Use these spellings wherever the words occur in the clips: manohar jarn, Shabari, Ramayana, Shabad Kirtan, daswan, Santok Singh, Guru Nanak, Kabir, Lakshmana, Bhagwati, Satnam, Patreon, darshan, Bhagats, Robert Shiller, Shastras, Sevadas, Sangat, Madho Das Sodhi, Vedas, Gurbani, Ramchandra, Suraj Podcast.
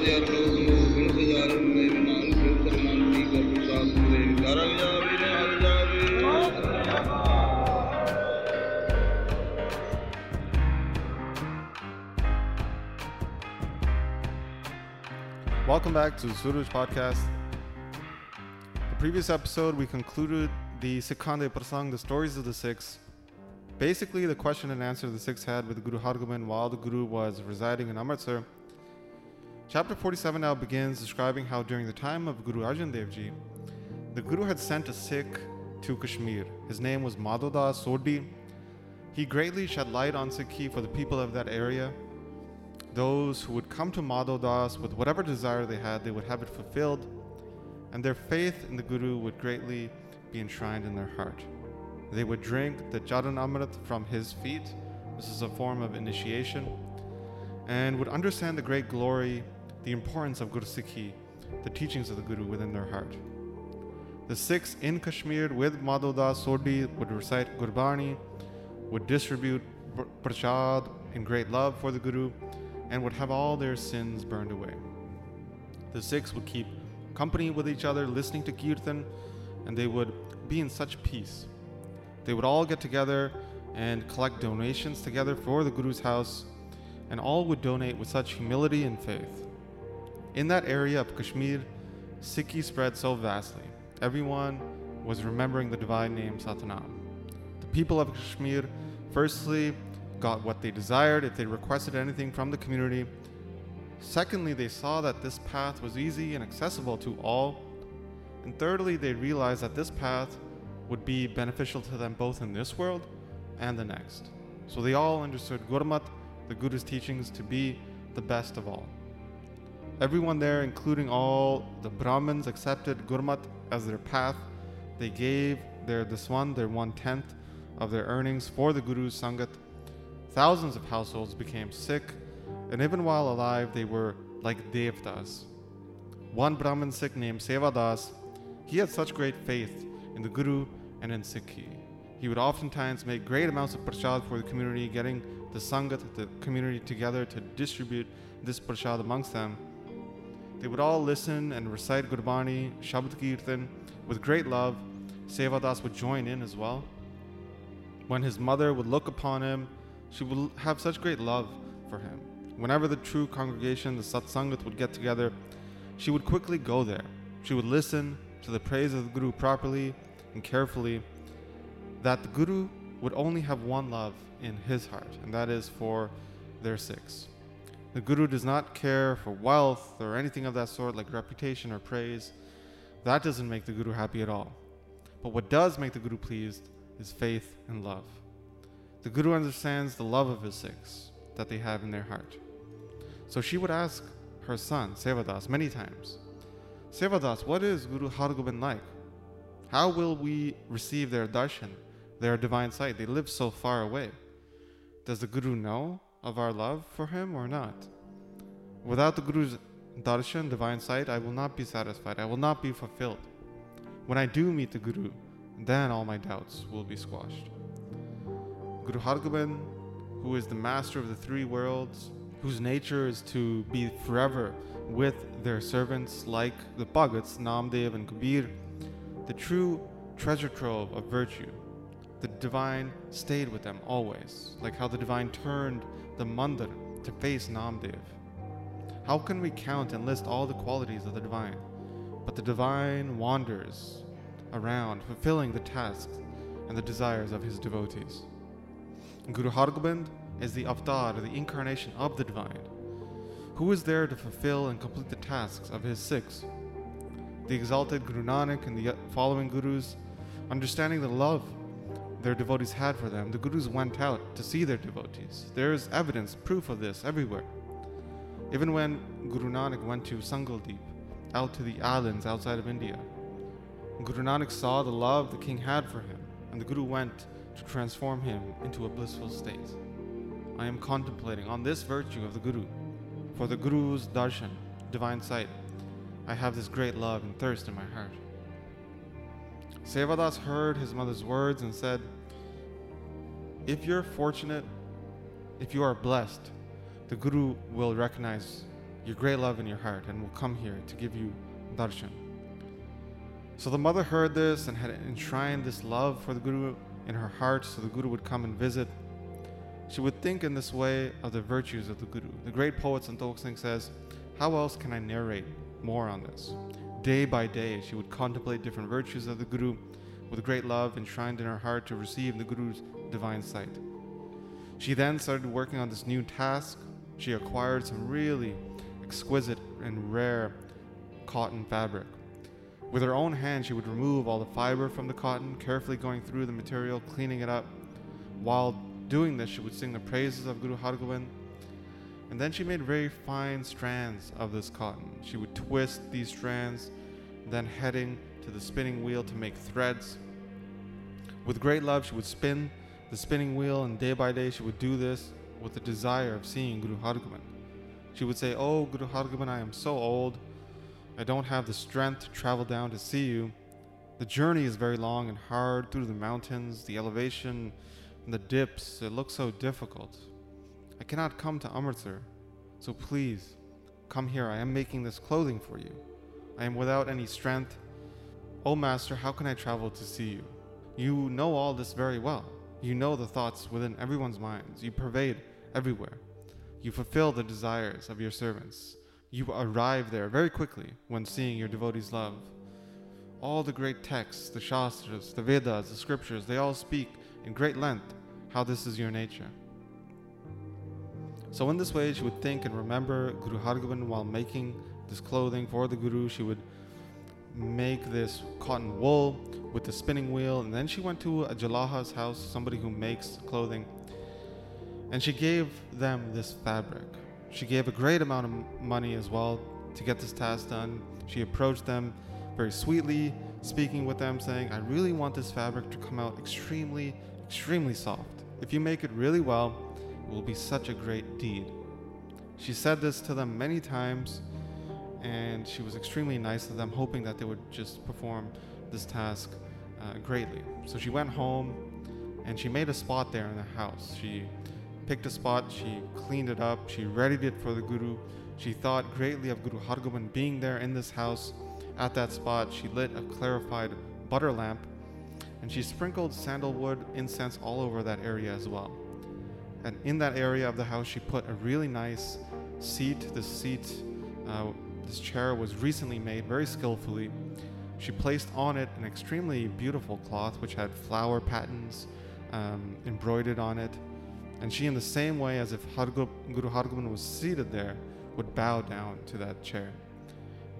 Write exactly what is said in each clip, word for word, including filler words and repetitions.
Welcome back to the Suraj Podcast. The previous episode, we concluded the Sikhhand Prasang, the stories of the Sikhs. Basically, the question and answer the Sikhs had with Guru Hargobind while the Guru was residing in Amritsar. Chapter forty-seven now begins describing how during the time of Guru Arjan Dev Ji, the Guru had sent a Sikh to Kashmir. His name was Madho Das Sodhi. He greatly shed light on Sikhi for the people of that area. Those who would come to Madho Das with whatever desire they had, they would have it fulfilled, and their faith in the Guru would greatly be enshrined in their heart. They would drink the Charan Amrit from his feet. This is a form of initiation, and would understand the great glory, the importance of Guru Sikhi, the teachings of the Guru within their heart. The Sikhs in Kashmir with Madho Das Sodhi would recite Gurbani, would distribute Prashad in great love for the Guru, and would have all their sins burned away. The Sikhs would keep company with each other, listening to Kirtan, and they would be in such peace. They would all get together and collect donations together for the Guru's house, and all would donate with such humility and faith. In that area of Kashmir, Sikhi spread so vastly. Everyone was remembering the divine name Satnam. The people of Kashmir firstly got what they desired if they requested anything from the community. Secondly, they saw that this path was easy and accessible to all. And thirdly, they realized that this path would be beneficial to them both in this world and the next. So they all understood Gurmat, the Guru's teachings, to be the best of all. Everyone there, including all the Brahmins, accepted Gurmat as their path. They gave their daswan, their one-tenth of their earnings for the Guru's Sangat. Thousands of households became Sikh, and even while alive, they were like Devdas. One Brahmin Sikh named Sevadas, he had such great faith in the Guru and in Sikhi. He would oftentimes make great amounts of Prashad for the community, getting the Sangat, the community together to distribute this Prashad amongst them. They would all listen and recite Gurbani, Shabad Kirtan with great love. Sevadas would join in as well. When his mother would look upon him, she would have such great love for him. Whenever the true congregation, the satsangat, would get together, she would quickly go there. She would listen to the praise of the Guru properly and carefully, that the Guru would only have one love in his heart, and that is for their Sikhs. The Guru does not care for wealth or anything of that sort, like reputation or praise. That doesn't make the Guru happy at all. But what does make the Guru pleased is faith and love. The Guru understands the love of his Sikhs that they have in their heart. So she would ask her son, Sevadas, many times, Sevadas, what is Guru Hargobind like? How will we receive their darshan, their divine sight? They live so far away. Does the Guru know of our love for him or not? Without the Guru's darshan, divine sight, I will not be satisfied. I will not be fulfilled. When I do meet the Guru, then all my doubts will be squashed. Guru Hargobind, who is the master of the three worlds, whose nature is to be forever with their servants like the Bhagats, Namdev and Kabir, the true treasure trove of virtue. The divine stayed with them always, like how the divine turned the mandir to face Namdev. How can we count and list all the qualities of the divine? But the divine wanders around, fulfilling the tasks and the desires of his devotees. Guru Hargobind is the Avtar, the incarnation of the divine, who is there to fulfill and complete the tasks of his Sikhs. The exalted Guru Nanak and the following Gurus, understanding the love their devotees had for them, the Gurus went out to see their devotees. There is evidence, proof of this everywhere. Even when Guru Nanak went to Sangaldip, out to the islands outside of India, Guru Nanak saw the love the king had for him, and the Guru went to transform him into a blissful state. I am contemplating on this virtue of the Guru. For the Guru's darshan, divine sight, I have this great love and thirst in my heart. Sevadas heard his mother's words and said, if you're fortunate, if you are blessed, the Guru will recognize your great love in your heart, and will come here to give you darshan. So the mother heard this and had enshrined this love for the Guru in her heart, so the Guru would come and visit. She would think in this way of the virtues of the Guru. The great poet Santok Singh says, "How else can I narrate more on this?" Day by day, she would contemplate different virtues of the Guru with great love enshrined in her heart to receive the Guru's divine sight. She then started working on this new task. She acquired some really exquisite and rare cotton fabric. With her own hand, she would remove all the fiber from the cotton, carefully going through the material, cleaning it up. While doing this, she would sing the praises of Guru Hargobind. And then she made very fine strands of this cotton. She would twist these strands, then heading to the spinning wheel to make threads. With great love, she would spin the spinning wheel, and day by day she would do this with the desire of seeing Guru Hargobind. She would say, "Oh, Guru Hargobind, I am so old. I don't have the strength to travel down to see you. The journey is very long and hard through the mountains, the elevation, and the dips. It looks so difficult. I cannot come to Amritsar, so please come here. I am making this clothing for you. I am without any strength. Oh Master, how can I travel to see you? You know all this very well. You know the thoughts within everyone's minds. You pervade everywhere. You fulfill the desires of your servants. You arrive there very quickly when seeing your devotees' love. All the great texts, the Shastras, the Vedas, the scriptures, they all speak in great length how this is your nature." So in this way, she would think and remember Guru Hargobind while making this clothing for the Guru. She would make this cotton wool with the spinning wheel, and then she went to a Jalaha's house, somebody who makes clothing, and she gave them this fabric. She gave a great amount of money as well to get this task done. She approached them very sweetly, speaking with them, saying, "I really want this fabric to come out extremely, extremely soft. If you make it really well, it will be such a great deed." She said this to them many times, and she was extremely nice to them, hoping that they would just perform this task uh, greatly. So she went home, and she made a spot there in the house. She picked a spot, she cleaned it up, she readied it for the Guru. She thought greatly of Guru Hargobind being there in this house. At that spot, she lit a clarified butter lamp, and she sprinkled sandalwood incense all over that area as well. And in that area of the house, she put a really nice seat. This seat, uh, this chair was recently made very skillfully. She placed on it an extremely beautiful cloth which had flower patterns um, embroidered on it. And she, in the same way as if Hargo- Guru Hargobind was seated there, would bow down to that chair.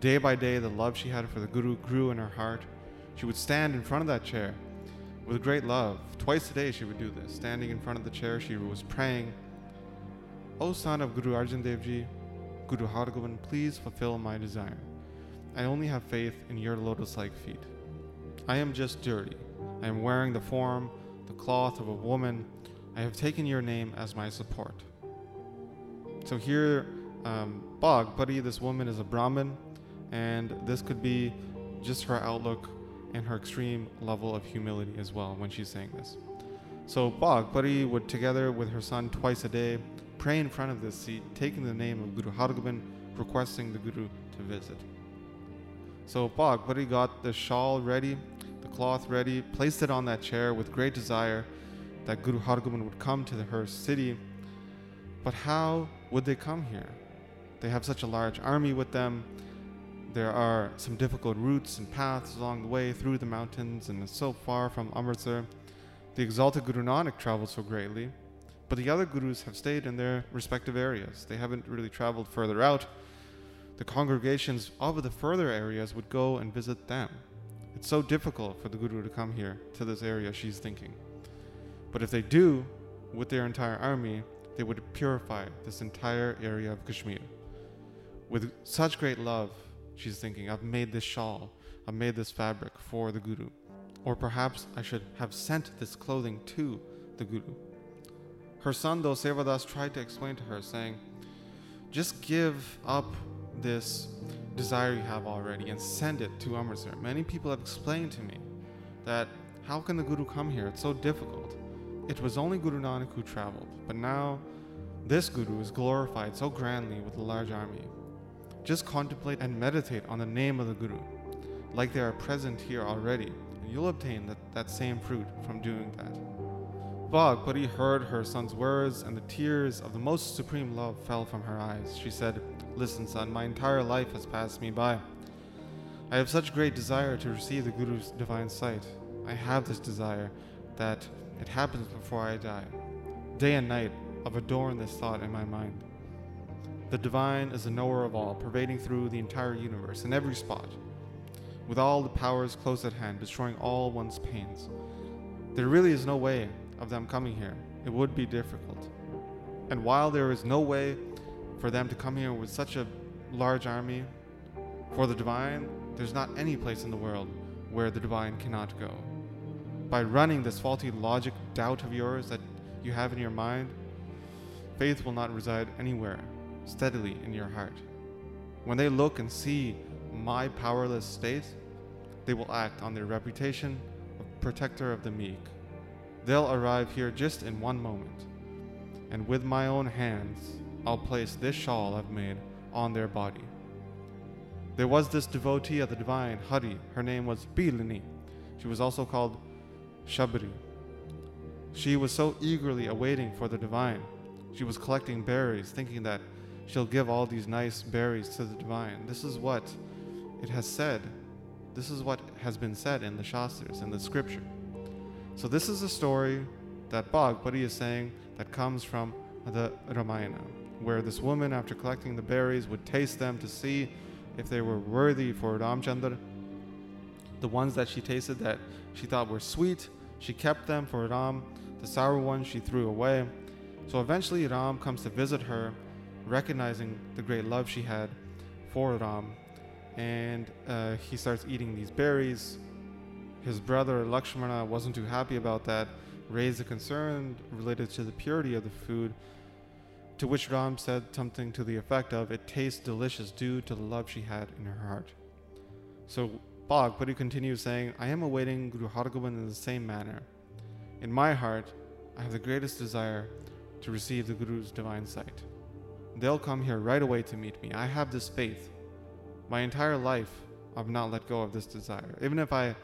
Day by day, the love she had for the Guru grew in her heart. She would stand in front of that chair with great love. Twice a day she would do this. Standing in front of the chair, she was praying, "O son of Guru Arjan Dev Ji, Guru Hargobind, please fulfill my desire. I only have faith in your lotus-like feet. I am just dirty. I am wearing the form, the cloth of a woman. I have taken your name as my support." So here, um, Bhagwati, this woman, is a Brahmin, and this could be just her outlook and her extreme level of humility as well when she's saying this. So Bhagwati would, together with her son, twice a day, pray in front of this seat, taking the name of Guru Hargobind, requesting the Guru to visit. So Bhagwati got the shawl ready, the cloth ready, placed it on that chair with great desire that Guru Hargobind would come to the, her city. But how would they come here? They have such a large army with them. There are some difficult routes and paths along the way through the mountains and so far from Amritsar. The exalted Guru Nanak travels so greatly, but the other Gurus have stayed in their respective areas. They haven't really traveled further out. The congregations of the further areas would go and visit them. It's so difficult for the Guru to come here to this area, she's thinking. But if they do, with their entire army, they would purify this entire area of Kashmir. With such great love, she's thinking, "I've made this shawl, I've made this fabric for the Guru. Or perhaps I should have sent this clothing to the Guru." Her son, though, Sevadas, tried to explain to her, saying, "Just give up this desire you have already and send it to Amritsar. Many people have explained to me that how can the Guru come here? It's so difficult. It was only Guru Nanak who traveled, but now this Guru is glorified so grandly with a large army. Just contemplate and meditate on the name of the Guru, like they are present here already, and you'll obtain that, that same fruit from doing that. Bhagwati heard her son's words, and the tears of the most supreme love fell from her eyes. She said, "Listen, son, my entire life has passed me by. I have such great desire to receive the Guru's divine sight. I have this desire that it happens before I die. Day and night I've adorned this thought in my mind. The divine is the knower of all, pervading through the entire universe, in every spot, with all the powers close at hand, destroying all one's pains. There really is no way of them coming here. It would be difficult. And while there is no way for them to come here with such a large army, for the divine, there's not any place in the world where the divine cannot go. By running this faulty logic doubt of yours that you have in your mind, faith will not reside anywhere steadily in your heart. When they look and see my powerless state, they will act on their reputation of protector of the meek. They'll arrive here just in one moment, and with my own hands, I'll place this shawl I've made on their body." There was this devotee of the divine, Hari. Her name was Bilini. She was also called Shabari. She was so eagerly awaiting for the divine. She was collecting berries, thinking that she'll give all these nice berries to the divine. This is what it has said. This is what has been said in the Shastras, in the scripture. So this is a story that Bhagwati is saying that comes from the Ramayana, where this woman, after collecting the berries, would taste them to see if they were worthy for Ramchandra. The ones that she tasted that she thought were sweet, she kept them for Ram. The sour ones she threw away. So eventually Ram comes to visit her, recognizing the great love she had for Ram, and uh, he starts eating these berries. His brother Lakshmana wasn't too happy about that, raised a concern related to the purity of the food, to which Ram said something to the effect of, "It tastes delicious due to the love she had in her heart." So Bhagwati continues saying, "I am awaiting Guru Hargobind in the same manner. In my heart, I have the greatest desire to receive the Guru's divine sight. They'll come here right away to meet me. I have this faith. My entire life, I've not let go of this desire. Even if I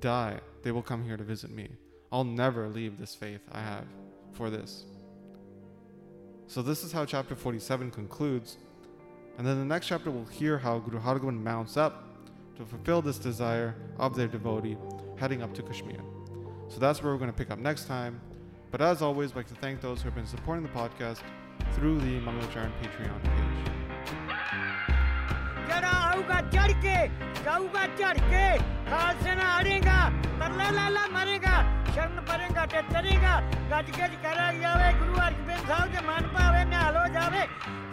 die, they will come here to visit me. I'll never leave this faith I have for this." So this is how chapter forty-seven concludes. And then the next chapter will hear how Guru Hargobind mounts up to fulfill this desire of their devotee, heading up to Kashmir. So that's where we're going to pick up next time. But as always, I'd like to thank those who have been supporting the podcast through the manohar jarn Patreon page. Jara auga jad ke, gauga jad ke, khasna harega, tarla lala marega, sharan parega te tarega, gaj gaj kara jave, Guru Arjan Dev Ji man paave, nalo jave.